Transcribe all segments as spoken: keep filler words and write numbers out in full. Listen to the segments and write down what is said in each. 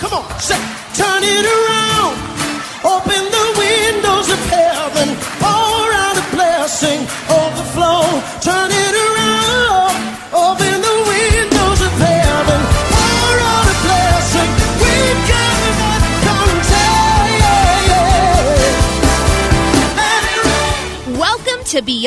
Come on, say, turn it around, open the windows of heaven, pour out a blessing, overflow, turn it around, open the windows of heaven, pour out a blessing, we got that contact. Welcome to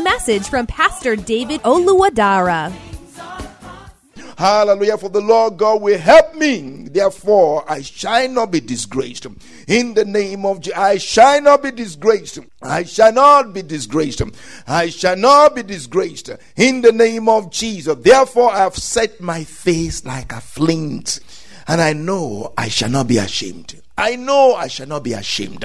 message from Pastor David Oluwadara. Hallelujah. For the Lord God will help me. Therefore, I shall not be disgraced. In the name of Jesus, I shall not be disgraced. I shall not be disgraced. I shall not be disgraced. In the name of Jesus. Therefore, I have set my face like a flint. And I know I shall not be ashamed. I know I shall not be ashamed.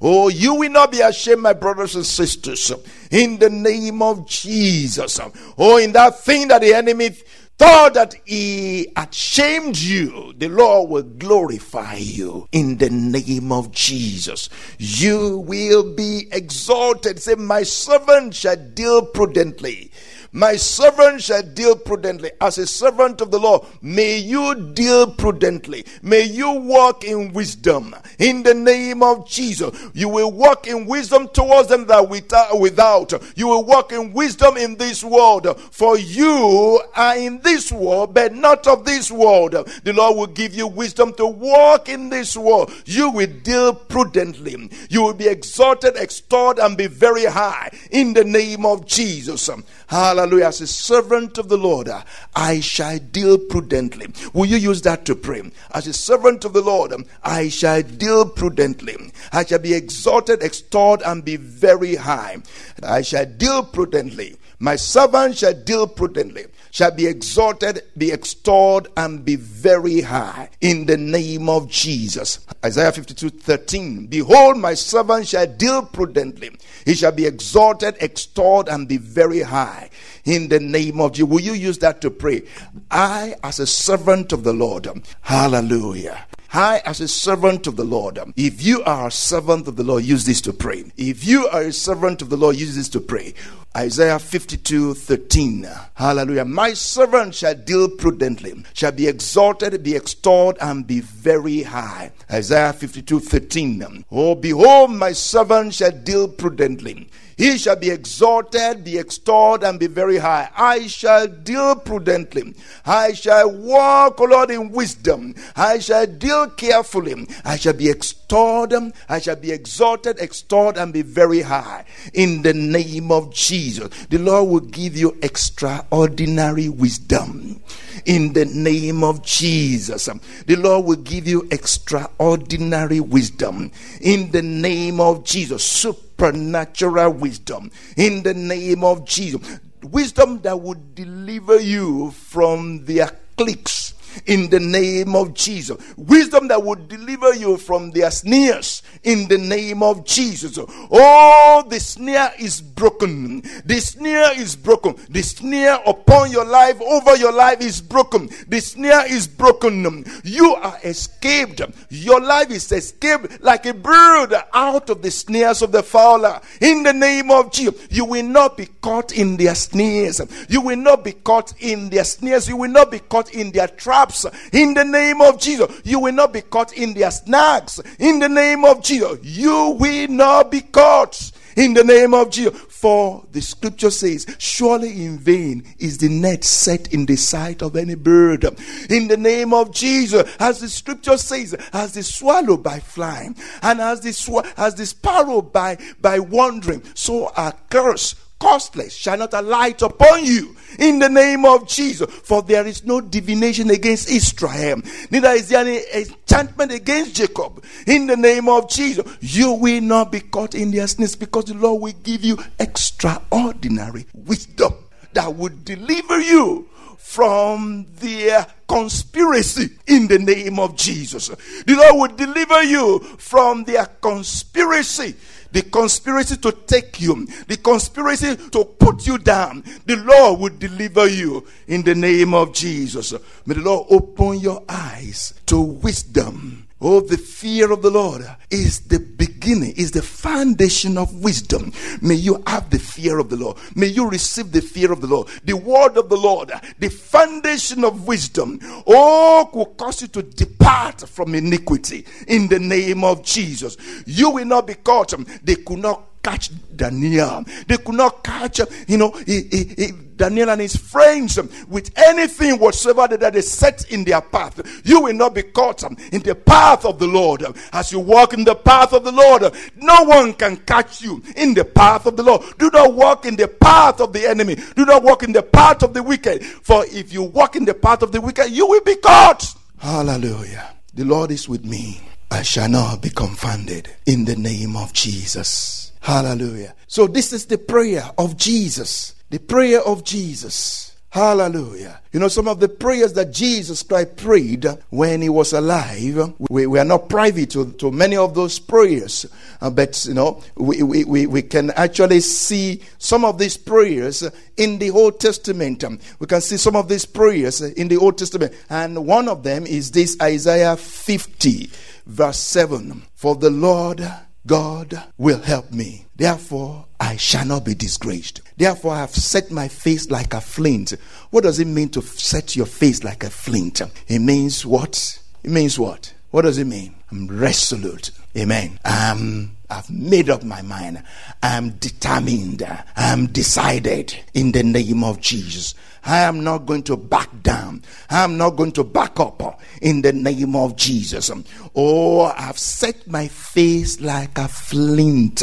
Oh, you will not be ashamed, my brothers and sisters. In the name of Jesus. Oh, in that thing that the enemy thought that he had shamed you, the Lord will glorify you in the name of Jesus. You will be exalted. Say, my servant shall deal prudently. My servant shall deal prudently. As a servant of the Lord, may you deal prudently. May you walk in wisdom. In the name of Jesus, you will walk in wisdom towards them that without. without. You will walk in wisdom in this world. For you are in this world, but not of this world. The Lord will give you wisdom to walk in this world. You will deal prudently. You will be exalted, extolled, and be very high. In the name of Jesus. Hallelujah. Hallelujah. As a servant of the Lord, I shall deal prudently. Will you use that to pray? As a servant of the Lord, I shall deal prudently. I shall be exalted, extolled, and be very high. I shall deal prudently. My servant shall deal prudently, shall be exalted, be extolled, and be very high. In the name of Jesus. Isaiah fifty-two thirteen. Behold, my servant shall deal prudently. He shall be exalted, extolled, and be very high. In the name of Jesus. Will you use that to pray? I, as a servant of the Lord. Hallelujah. I, as a servant of the Lord, if you are a servant of the Lord, use this to pray. If you are a servant of the Lord, use this to pray. Isaiah fifty-two thirteen. Hallelujah. My servant shall deal prudently, shall be exalted, be extolled, and be very high. Isaiah fifty-two thirteen. Oh, behold, my servant shall deal prudently. He shall be exalted, be extolled, and be very high. I shall deal prudently. I shall walk, O Lord, in wisdom. I shall deal carefully. I shall be extolled. I shall be exalted, extolled, and be very high. In the name of Jesus. The Lord will give you extraordinary wisdom. In the name of Jesus. The Lord will give you extraordinary wisdom. In the name of Jesus. Super Supernatural wisdom in the name of Jesus. Wisdom that would deliver you from their cliques in the name of Jesus. Wisdom that would deliver you from their sneers in the name of Jesus. Oh, the sneer is broken. The sneer is broken. The sneer upon your life, over your life is broken. The sneer is broken. You are escaped. Your life is escaped like a bird out of the snares of the fowler. In the name of Jesus, you will not be caught in their snares. You will not be caught in their snares. You will not be caught in their traps. In the name of Jesus, you will not be caught in their snags. In the name of Jesus, you will not be caught. in the name of Jesus. For the scripture says, surely in vain is the net set in the sight of any bird. In the name of Jesus, as the scripture says, as the swallow by flying, and as the sw- as the sparrow by, by wandering, so a curse costless shall not alight upon you, in the name of Jesus. For there is no divination against Israel, neither is there any enchantment against Jacob, in the name of Jesus. You will not be caught in their snares, because the Lord will give you extraordinary wisdom that would deliver you from their conspiracy, in the name of Jesus. The Lord will deliver you from their conspiracy. The conspiracy to take you, the conspiracy to put you down, the Lord will deliver you, in the name of Jesus. May the Lord open your eyes to wisdom. Oh, the fear of the Lord is the beginning, is the foundation of wisdom. May you have the fear of the Lord. May you receive the fear of the Lord. The word of the Lord, the foundation of wisdom, oh, will cause you to depart from iniquity, in the name of Jesus. You will not be caught. They could not catch Daniel. They could not catch, you know, he, he, he, Daniel and his friends with anything whatsoever that they set in their path. You will not be caught in the path of the Lord. As you walk in the path of the Lord, no one can catch you in the path of the Lord. Do not walk in the path of the enemy. Do not walk in the path of the wicked. For if you walk in the path of the wicked, you will be caught. Hallelujah. The Lord is with me. I shall not be confounded, in the name of Jesus. Hallelujah. So this is the prayer of Jesus. The prayer of Jesus. Hallelujah. You know, some of the prayers that Jesus Christ prayed when he was alive, we, we are not privy to, to many of those prayers. Uh, but, you know, we, we, we can actually see some of these prayers in the Old Testament. We can see some of these prayers in the Old Testament. And one of them is this Isaiah fifty, verse seven. For the Lord God will help me. Therefore, I shall not be disgraced. Therefore, I have set my face like a flint. What does it mean to set your face like a flint? It means what? It means what? What does it mean? I'm resolute. Amen. I'm, I've made up my mind. I'm determined. I'm decided, in the name of Jesus. I am not going to back down. I am not going to back up, in the name of Jesus. Oh, I've set my face like a flint.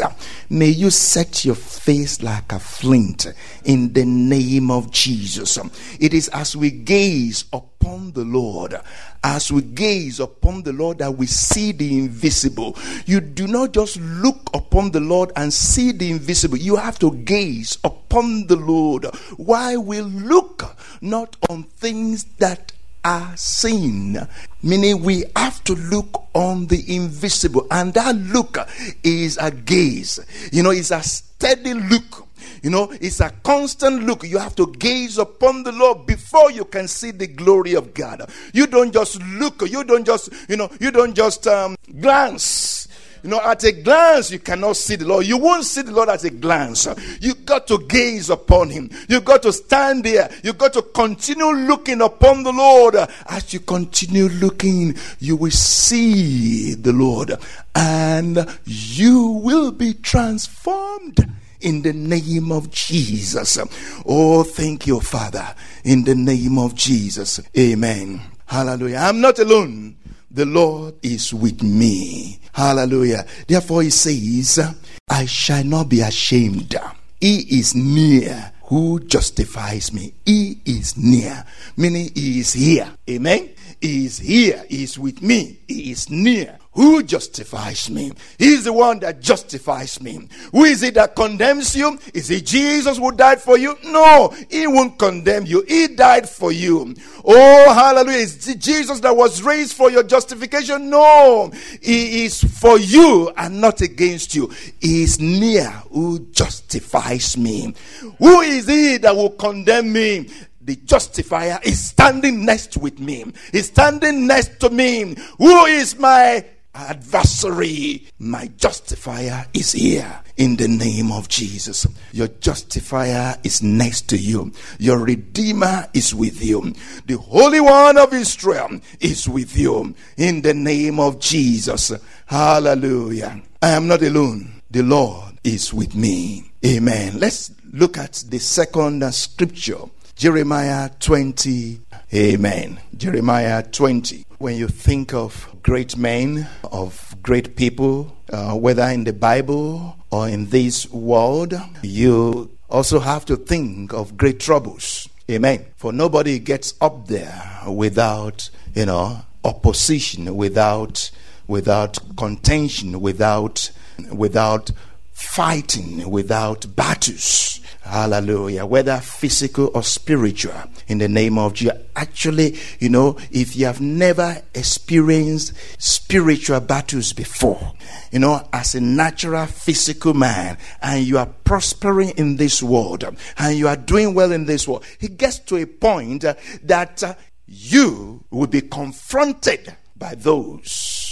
May you set your face like a flint, in the name of Jesus. It is as we gaze upon the Lord, as we gaze upon the Lord, that we see the invisible. You do not just look upon the Lord and see the invisible. You have to gaze upon the Lord. Why we look not on things that are seen, meaning we have to look on the invisible, and that look is a gaze. You know, it's a steady look. You know, it's a constant look. You have to gaze upon the Lord before you can see the glory of God. You don't just look. You don't just, you know, you don't just um, glance. You know, at a glance, you cannot see the Lord. You won't see the Lord at a glance. You got to gaze upon him. You got to stand there. You got to continue looking upon the Lord. As you continue looking, you will see the Lord, and you will be transformed, in the name of Jesus. Oh, thank you, Father, in the name of Jesus. Amen. Hallelujah. I'm not alone. The Lord is with me. Hallelujah. Therefore he says, I shall not be ashamed. He is near who justifies me. He is near. Meaning he is here. Amen. He is here. He is with me. He is near. Who justifies me? He is the one that justifies me. Who is it that condemns you? Is it Jesus who died for you? No, he won't condemn you. He died for you. Oh, hallelujah. Is it Jesus that was raised for your justification? No, he is for you and not against you. He is near who justifies me. Who is he that will condemn me? The justifier is standing next with me. He's standing next to me. Who is my adversary? My justifier is here, in the name of Jesus. Your justifier is next to you. Your redeemer is with you. The Holy One of Israel is with you, in the name of Jesus. Hallelujah. I am not alone. The Lord is with me. Amen. Let's look at the second scripture. Jeremiah twenty. Amen. Jeremiah twenty. When you think of great men, of great people, uh, whether in the Bible or in this world, you also have to think of great troubles. Amen. For nobody gets up there without, you know, opposition, without without contention, without without fighting, without battles. Hallelujah. Whether physical or spiritual, in the name of Jesus. Actually, you know, if you have never experienced spiritual battles before, you know, as a natural physical man, and you are prospering in this world, and you are doing well in this world, it gets to a point that you will be confronted by those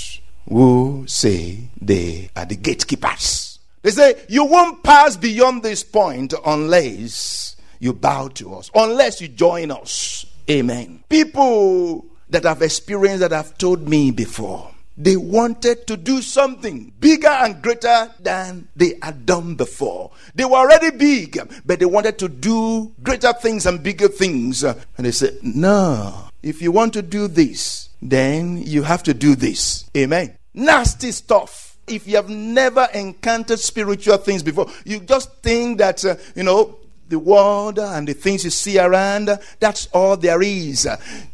who say they are the gatekeepers. They say, you won't pass beyond this point unless you bow to us, unless you join us. Amen. People that have experienced, that have told me before, they wanted to do something bigger and greater than they had done before. They were already big, but they wanted to do greater things and bigger things. And they said, no, if you want to do this, then you have to do this. Amen. Nasty stuff. If you have never encountered spiritual things before, you just think that, uh, you know, the world and the things you see around, that's all there is.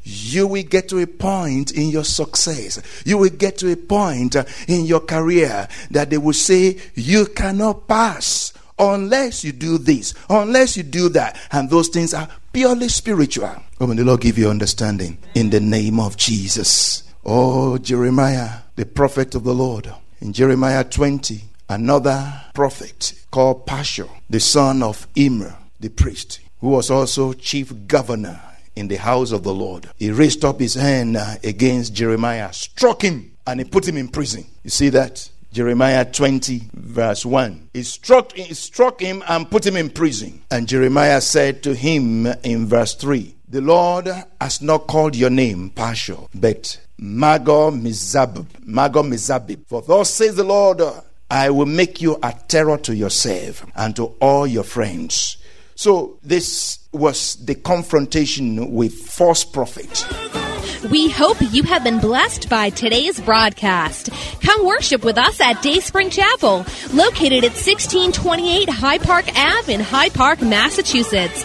You will get to a point in your success. You will get to a point in your career that they will say, you cannot pass unless you do this, unless you do that. And those things are purely spiritual. Oh, may the Lord give you understanding in the name of Jesus. Oh, Jeremiah, the prophet of the Lord. In Jeremiah twenty, another prophet called Pashur, the son of Immer, the priest, who was also chief governor in the house of the Lord. He raised up his hand against Jeremiah, struck him, and he put him in prison. You see that? Jeremiah twenty, verse one. He struck, he struck him and put him in prison. And Jeremiah said to him in verse three, the Lord has not called your name, Pashur, but Magor-Missabib, Magor-Missabib. For thus says the Lord, I will make you a terror to yourself and to all your friends. So this was the confrontation with false prophets. We hope you have been blessed by today's broadcast. Come worship with us at Dayspring Chapel, located at sixteen twenty-eight High Park Avenue in High Park, Massachusetts.